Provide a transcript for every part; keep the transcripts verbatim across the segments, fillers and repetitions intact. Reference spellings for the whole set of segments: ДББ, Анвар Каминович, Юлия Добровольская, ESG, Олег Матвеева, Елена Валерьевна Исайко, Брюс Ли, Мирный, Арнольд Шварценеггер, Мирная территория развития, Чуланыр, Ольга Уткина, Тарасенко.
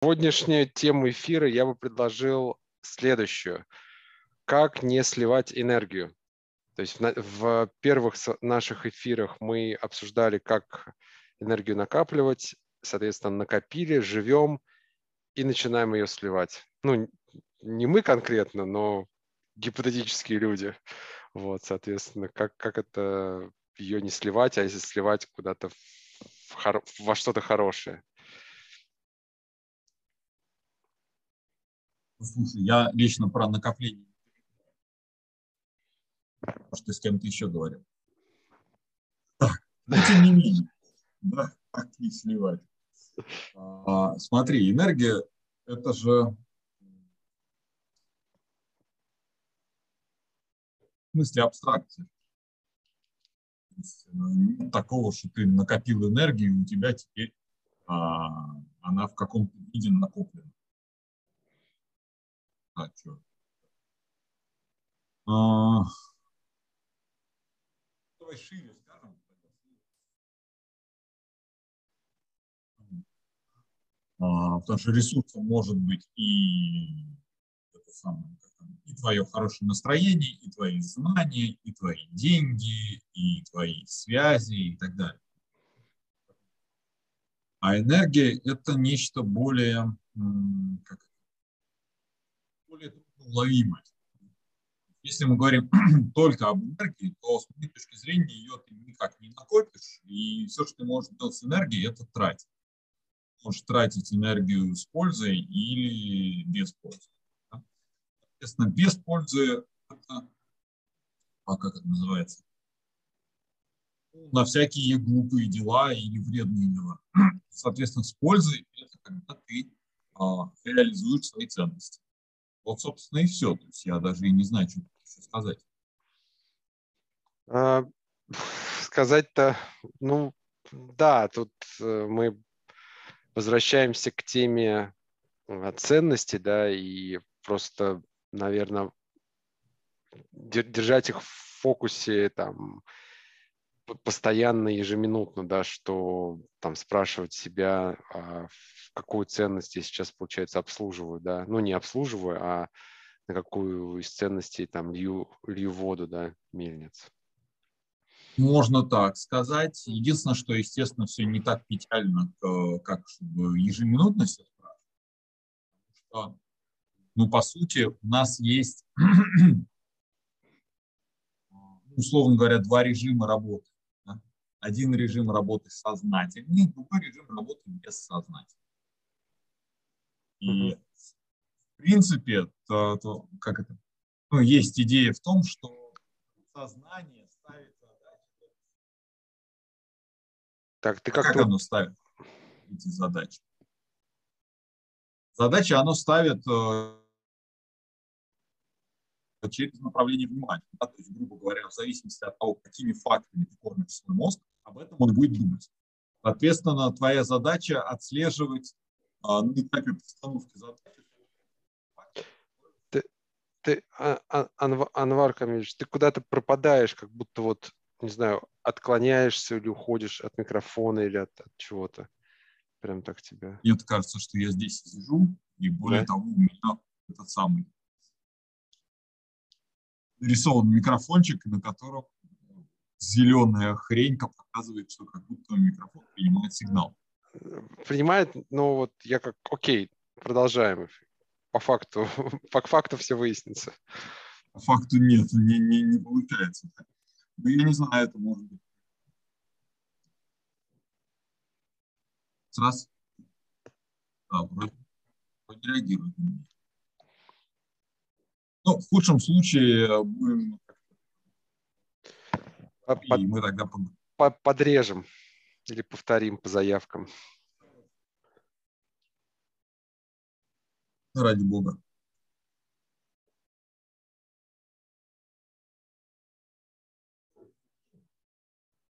Сегодняшнюю тему эфира я бы предложил следующую. Как не сливать энергию? То есть в первых наших эфирах мы обсуждали, как энергию накапливать, соответственно, накопили, живем и начинаем ее сливать. Ну, не мы конкретно, но гипотетические люди. Вот, соответственно, как, как это ее не сливать, а если сливать куда-то во что-то хорошее. Слушай, я лично про накопление. Может, ты с кем-то еще говорил. Так, но тем не менее. Да, как не сливать. А, смотри, энергия – это же… В смысле абстракции. Такого, что ты накопил энергию, и у тебя теперь а, она в каком-то виде накоплена. А, черт. А... Давай шире скажем. А, потому что ресурсом может быть и, это самое, и твое хорошее настроение, и твои знания, и твои деньги, и твои связи, и так далее. А энергия – это нечто более… Как более трудноуловимое. Если мы говорим только об энергии, то с моей точки зрения ее ты никак не накопишь, и все, что ты можешь делать с энергией, это тратить. Можешь тратить энергию с пользой или без пользы. Да? Соответственно, без пользы это, а как это называется, на всякие глупые дела или вредные дела. Соответственно, с пользой это когда ты а, реализуешь свои ценности. Вот, собственно, и все. То есть я даже и не знаю, что сказать. А, сказать-то, ну, да, тут мы возвращаемся к теме ценностей, да, и просто, наверное, держать их в фокусе там постоянно, ежеминутно, да, что там спрашивать себя, в какую ценность я сейчас, получается, обслуживаю, да, ну не обслуживаю, а на какую из ценностей там лью, лью воду, да, мельниц. Можно так сказать. Единственное, что, естественно, все не так печально, как чтобы ежеминутно все спрашивать. Что, ну, по сути, у нас есть, условно говоря, два режима работы. Один режим работы сознательный, другой режим работы бессознательный. И, в принципе, то, то, как это, ну, есть идея в том, что сознание ставит задачи. Так, ты как, а как оно ставит эти задачи? Задачи оно ставит через направление внимания. Да? То есть, грубо говоря, в зависимости от того, какими фактами ты кормишь свой мозг, об этом он будет думать. Соответственно, твоя задача отслеживать а, на этапе постановки задачи. Ты, ты а, а, Анвар Каминович, ты куда-то пропадаешь, как будто вот, не знаю, отклоняешься или уходишь от микрофона или от, от чего-то. Прям так тебя. Мне кажется, что я здесь сижу, и более да. того, у меня этот самый нарисован микрофончик, на котором зеленая хренька показывает, что как будто микрофон принимает сигнал. Принимает, но вот я как, окей, продолжаем. По факту, по факту все выяснится. По факту нет, не, не, не получается. Ну, я не знаю, это может быть. Раз. Да, вроде реагирует. Ну, в худшем случае будем... Под, мы тогда... под, подрежем или повторим по заявкам. Ради бога.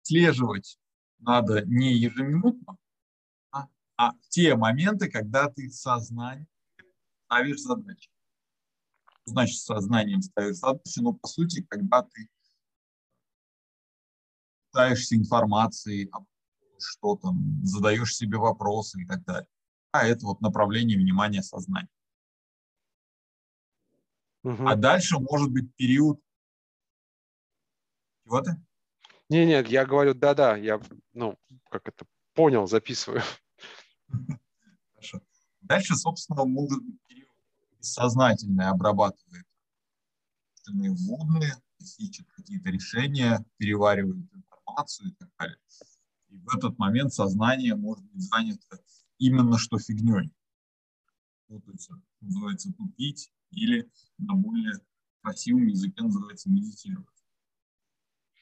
Отслеживать надо не ежеминутно, а, а те моменты, когда ты сознание ставишь задачи. Значит, сознанием ставишь задачи, но, по сути, когда ты пытаешься информацией, что там, задаешь себе вопросы и так далее. это вот направление внимания сознания. Угу. А дальше может быть период чего-то? Нет, нет, я говорю, да-да, я, ну, как это, понял, записываю. Хорошо. Дальше, собственно, может быть период бессознательное, обрабатывает вводные, ищет какие-то решения, переваривает информацию и так далее. И в этот момент сознание может быть занято именно что фигней. Ну, то есть, называется тупить, или на более красивом языке называется медитировать.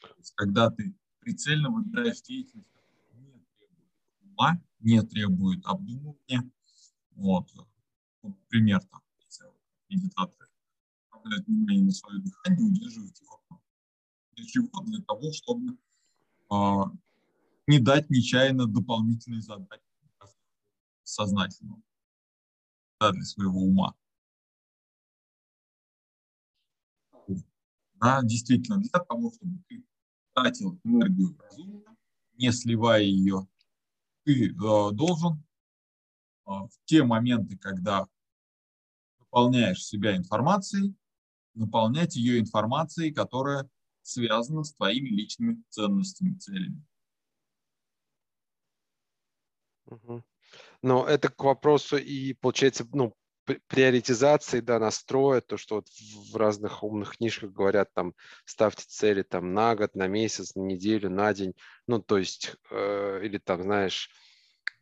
То есть, когда ты прицельно выбираешь деятельность, которая не требует ума, не требует обдумывания. Вот, например, там, медитация. Внимание на свое дыхание, удерживать его. Для чего? Для того, чтобы э, не дать нечаянно дополнительные задачи сознательному, да, для своего ума. Да, действительно, для того, чтобы ты тратил энергию разумно, не сливая ее, ты э, должен э, в те моменты, когда наполняешь себя информацией, наполнять ее информацией, которая связана с твоими личными ценностями, целями. Угу. Но это к вопросу и, получается, ну, приоритизации, да, настроя, то, что вот в разных умных книжках говорят, там, ставьте цели там, на год, на месяц, на неделю, на день, ну, то есть, э, или там, знаешь,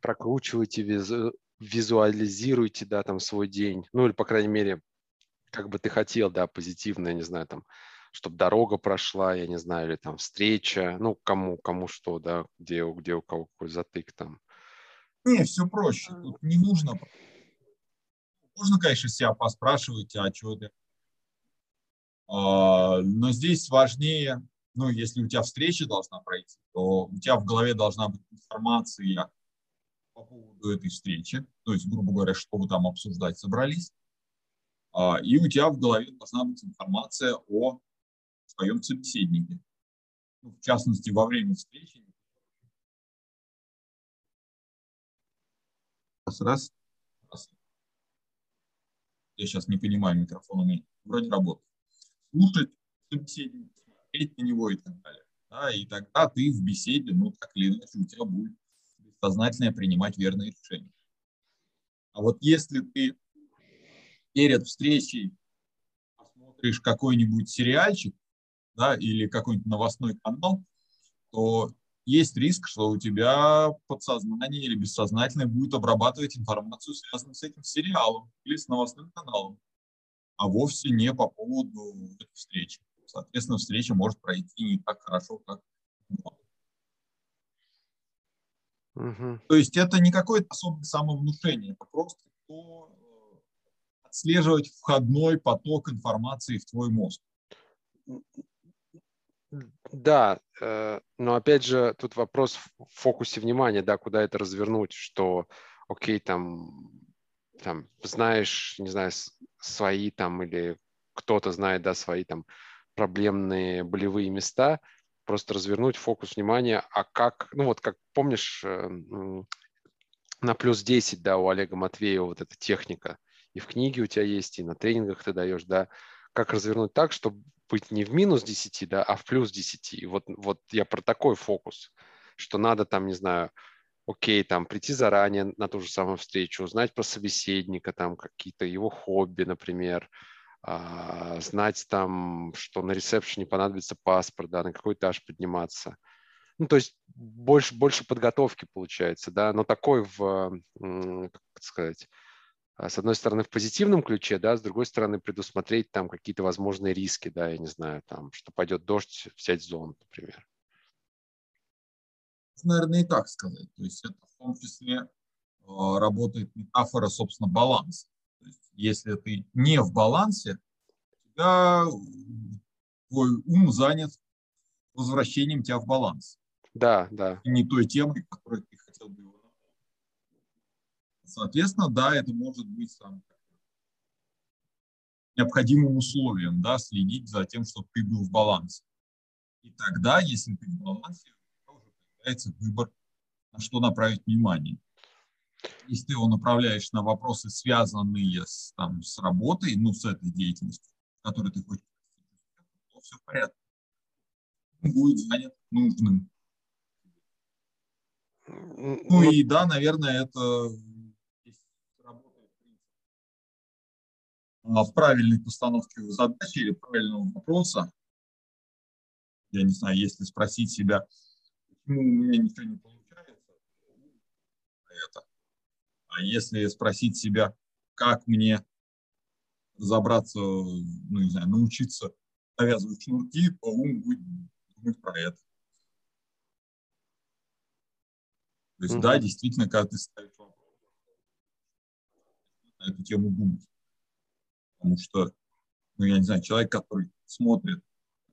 прокручивайте визу, визуализируйте, да, там, свой день, ну, или, по крайней мере, как бы ты хотел, да, позитивно, я не знаю, там, чтобы дорога прошла, я не знаю, или там встреча, ну, кому, кому что, да, где, где у кого какой затык там. Не, все проще, тут не нужно. Можно, конечно, себя поспрашивать, а чего ты. А, но здесь важнее, ну, если у тебя встреча должна пройти, то у тебя в голове должна быть информация по поводу этой встречи, то есть, грубо говоря, что вы там обсуждать собрались. И у тебя в голове должна быть информация о своем собеседнике. В частности, во время встречи. Раз, раз, раз. Я сейчас не понимаю, микрофон у меня вроде работает. Слушать собеседника, смотреть на него и так далее. Да, и тогда ты в беседе, ну, так или иначе, у тебя будет сознательно принимать верные решения. А вот если ты перед встречей посмотришь какой-нибудь сериальчик, да, или какой-нибудь новостной канал, то есть риск, что у тебя подсознание или бессознательное будет обрабатывать информацию, связанную с этим сериалом или с новостным каналом, а вовсе не по поводу этой встречи. Соответственно, встреча может пройти не так хорошо, как была. Угу. То есть это не какое-то особое самовнушение, это просто то, отслеживать входной поток информации в твой мозг. Да, но опять же тут вопрос в фокусе внимания, да, куда это развернуть, что, окей, там, там знаешь, не знаю, свои там или кто-то знает, да, свои там проблемные болевые места, просто развернуть фокус внимания, а как, ну вот как помнишь на плюс десять, да, у Олега Матвеева вот эта техника. И в книге у тебя есть, и на тренингах ты даешь, да, как развернуть так, чтобы быть не в минус десять, да, а в плюс десять. И вот, вот я про такой фокус, что надо там, не знаю, окей, там прийти заранее на ту же самую встречу, узнать про собеседника, там какие-то его хобби, например, а, знать там, что на ресепшене понадобится паспорт, да, на какой этаж подниматься. Ну, то есть больше, больше подготовки получается, да, но такой в, как сказать, с одной стороны, в позитивном ключе, да, с другой стороны, предусмотреть там какие-то возможные риски, да, я не знаю, там, что пойдет дождь, взять зонт, например. Наверное, и так сказать. То есть это в том числе э, работает метафора, собственно, баланса. То есть, если ты не в балансе, тебя, твой ум занят возвращением тебя в баланс. Да, да. И не той темой, которой ты хотел бы его. Соответственно, да, это может быть там необходимым условием, да, следить за тем, чтобы ты был в балансе. И тогда, если ты в балансе, то уже появляется выбор, на что направить внимание. Если ты его направляешь на вопросы, связанные с, там, с работой, ну, с этой деятельностью, которую ты хочешь, то все в порядке. Будет занят нужным. Ну, ну и да, наверное, это работает в правильной постановке задачи или правильного вопроса. Я не знаю, если спросить себя, почему у меня ничего не получается, это. А если спросить себя, как мне разобраться, ну, не знаю, научиться завязывать шнурки, то ум будет думать про это. То есть, mm-hmm. да, действительно, когда ты ставишь вопрос, на эту тему думать. Потому что, ну, я не знаю, человек, который смотрит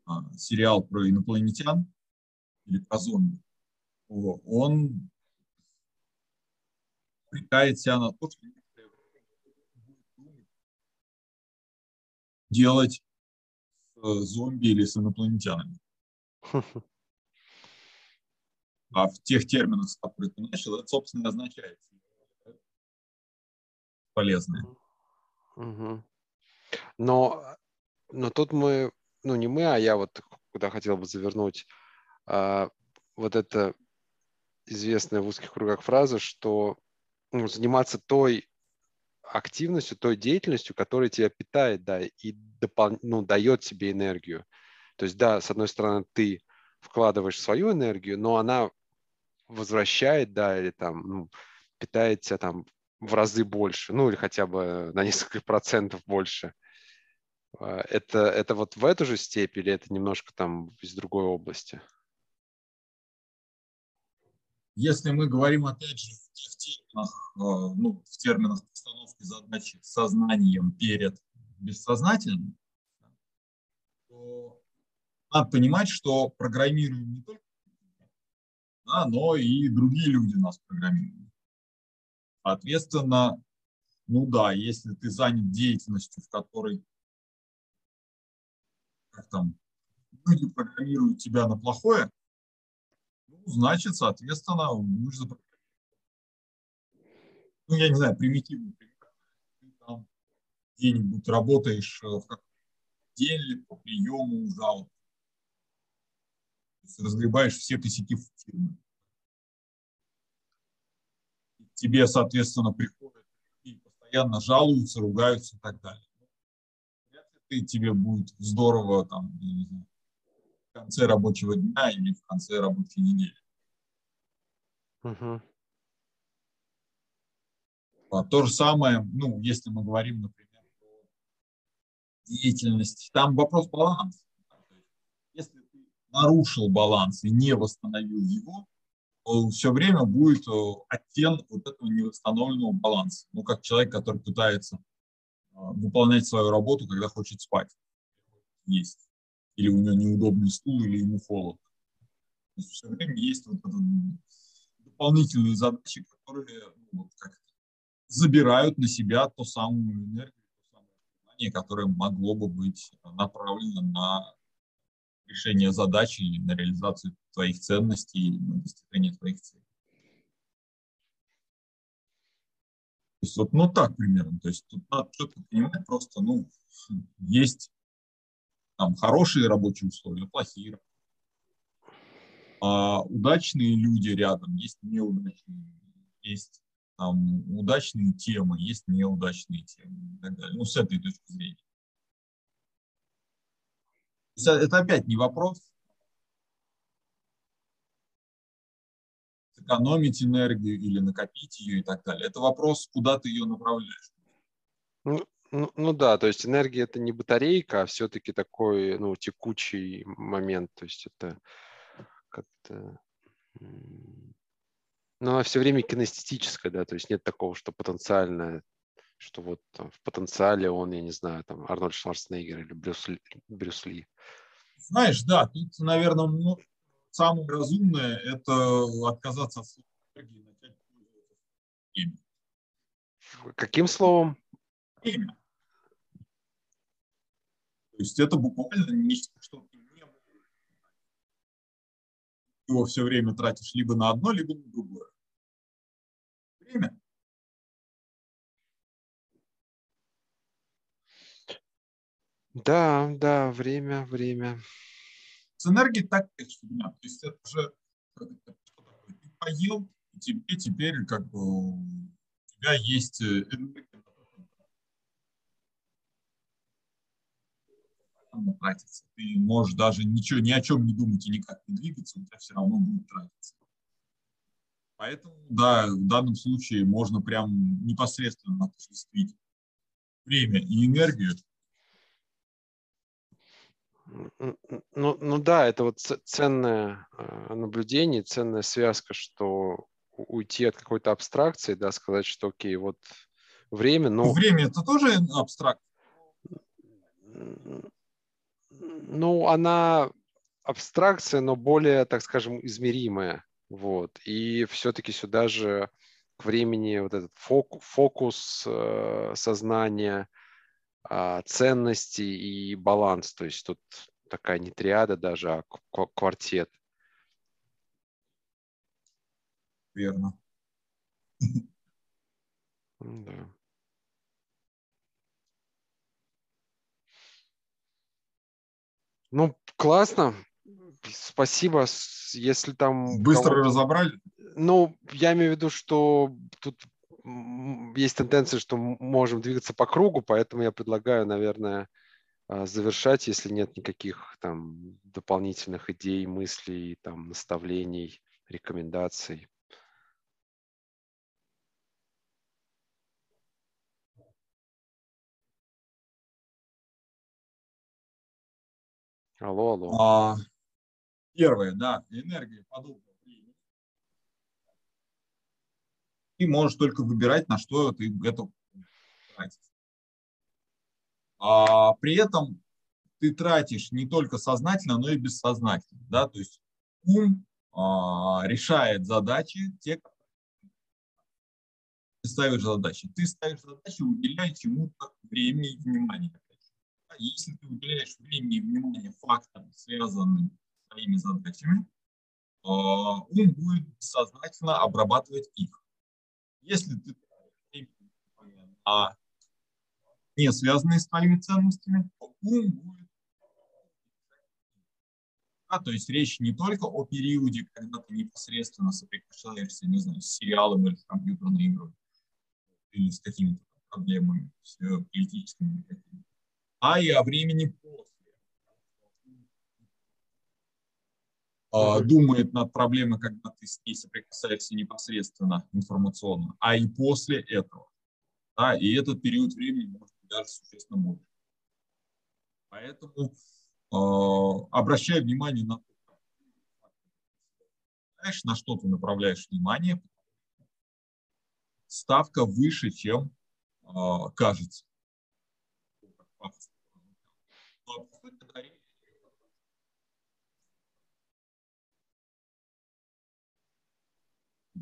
а, сериал про инопланетян или про зомби, он прикает себя на то, что делать с зомби или с инопланетянами. А в тех терминах, с которых ты начал, это, собственно, означает полезное. Угу. Но, но тут мы, ну не мы, а я вот куда хотел бы завернуть а, вот это известная в узких кругах фраза, что ну, заниматься той активностью, той деятельностью, которая тебя питает, да, и допол- ну, дает тебе энергию. То есть, да, с одной стороны, ты вкладываешь свою энергию, но она возвращает, да, или там, ну, питает тебя там в разы больше, ну, или хотя бы на несколько процентов больше. Это, это вот в эту же степь или это немножко там из другой области? Если мы говорим, опять же, в терминах, ну, в терминах постановки задачи с сознанием перед бессознательным, то надо понимать, что программируем не только люди, да, но и другие люди нас программируют. Соответственно, ну да, если ты занят деятельностью, в которой как там, люди программируют тебя на плохое, ну, значит, соответственно, нужно программировать. Ну, я не знаю, примитивный пример. Ты там где-нибудь работаешь в каком-то деле по приему жалоб. Разгребаешь все косяки фирмы. Тебе, соответственно, приходят и постоянно жалуются, ругаются и так далее. И тебе будет здорово там, в конце рабочего дня или в конце рабочей недели. Uh-huh. А то же самое, ну, если мы говорим, например, о деятельности. Там вопрос баланса. Нарушил баланс и не восстановил его, то все время будет оттенок вот этого невосстановленного баланса. Ну, как человек, который пытается выполнять свою работу, когда хочет спать, есть. Или у него неудобный стул, или ему холодно. То есть все время есть вот дополнительные задачи, которые ну, вот как забирают на себя ту самую энергию, то самое внимание, которое могло бы быть направлено на решение задачи, на реализацию твоих ценностей, на достижение твоих целей. То есть вот, ну так примерно. То есть тут надо что-то понимать, просто, ну, есть там хорошие рабочие условия, плохие. А удачные люди рядом, есть неудачные, есть там удачные темы, есть неудачные темы и так далее. Ну, с этой точки зрения. Это опять не вопрос сэкономить энергию или накопить ее и так далее. Это вопрос, куда ты ее направляешь. Ну, ну, ну да, то есть энергия – это не батарейка, а все-таки такой ну, текучий момент. То есть это как-то… Ну, она все время кинестетическая, да, то есть нет такого, что потенциально… что вот там, в потенциале он, я не знаю, там Арнольд Шварценеггер или Брюс Ли, Брюс Ли. Знаешь, да, тут, наверное, ну, самое разумное – это отказаться от слова энергии и начать пользоваться время. Каким словом? Время. То есть это буквально нечто, что ты не можешь. Ты его все время тратишь либо на одно, либо на другое. Время Да, да, время, время. С энергией так, конечно, то есть это уже ты поел, и тебе теперь как бы у тебя есть энергия. Тратится. Ты можешь даже ничего, ни о чем не думать и никак не двигаться, у тебя все равно будет тратиться. Поэтому, да, в данном случае можно прям непосредственно осуществить время и энергию. Ну, ну да, это вот ценное наблюдение, ценная связка, что уйти от какой-то абстракции, да, сказать, что окей, вот время, но... Ну, время это тоже абстракция. Ну, она абстракция, но более, так скажем, измеримая. Вот. И все-таки сюда же к времени вот этот фокус, фокус э, сознания, э, ценности и баланс. То есть тут такая не триада даже, а квартет. Верно. Да. Ну, классно. Спасибо. Если там... Быстро разобрали? Ну, я имею в виду, что тут есть тенденция, что можем двигаться по кругу, поэтому я предлагаю, наверное, завершать, если нет никаких там дополнительных идей, мыслей, там, наставлений, рекомендаций. Алло, алло. А, первое, да, энергия подобного времени. Ты можешь только выбирать, на что ты готов тратить. А, при этом ты тратишь не только сознательно, но и бессознательно. Да? То есть ум а, решает задачи, те, которые ты ставишь задачи. Ты ставишь задачи, уделяя чему-то времени и внимание. Если ты уделяешь времени и внимание фактам, связанным с твоими задачами, он будет сознательно обрабатывать их. Если ты а не связанные с твоими ценностями, то ум будет. А, то есть речь не только о периоде, когда ты непосредственно соприкасаешься, не знаю, с сериалом или с компьютерной игрой, или с какими-то проблемами, с политическими, а и о времени после. Думает над проблемой, когда ты с ней соприкасаешься непосредственно информационно, а и после этого. Да, и этот период времени может быть даже существенно больше. Поэтому э, обращай внимание на то, как ты, на что ты направляешь внимание. Ставка выше, чем э, кажется.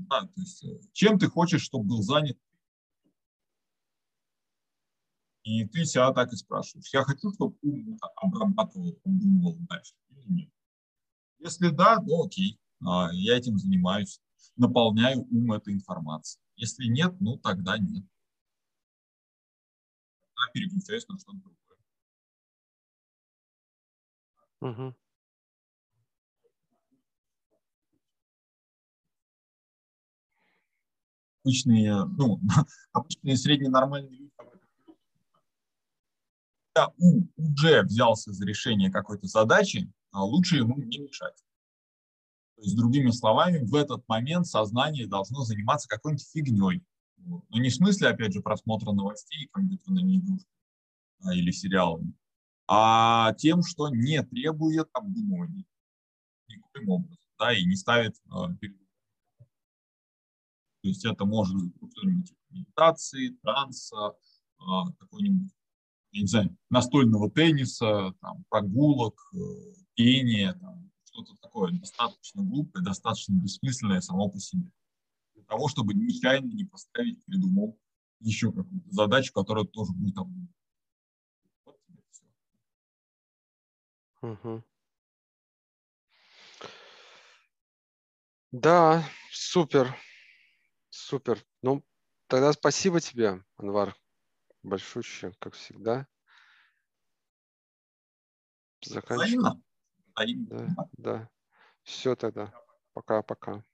Да, то есть, чем ты хочешь, чтобы был занят? И ты себя так и спрашиваешь. Я хочу, чтобы ум обрабатывал, думал дальше или нет. Если да, ну окей, я этим занимаюсь, наполняю ум этой информацией. Если нет, ну тогда нет. Тогда переключаюсь на что-то другое. Угу. Обычные, ну, обычные средненормальные люди. Когда ум уже взялся за решение какой-то задачи, лучше ему не мешать. То есть, другими словами, в этот момент сознание должно заниматься какой-нибудь фигней. Но не в смысле, опять же, просмотра новостей, компьютерной игры или сериалами, а тем, что не требует обдумывания никаким образом, да, и не ставит э, перед. То есть это может быть какой-нибудь медитации, транса, э, какой-нибудь, я не знаю, настольного тенниса, там, прогулок, э, пения, что-то такое достаточно глупое, достаточно бессмысленное само по себе. Для того, чтобы нечаянно не поставить перед умом еще какую-то задачу, которая тоже будет обдумывать. Угу. Да, супер, супер. Ну, тогда спасибо тебе, Анвар, большущее, как всегда. заканчиваем. Взаимно. Взаимно. Да, да. Все тогда. Пока-пока.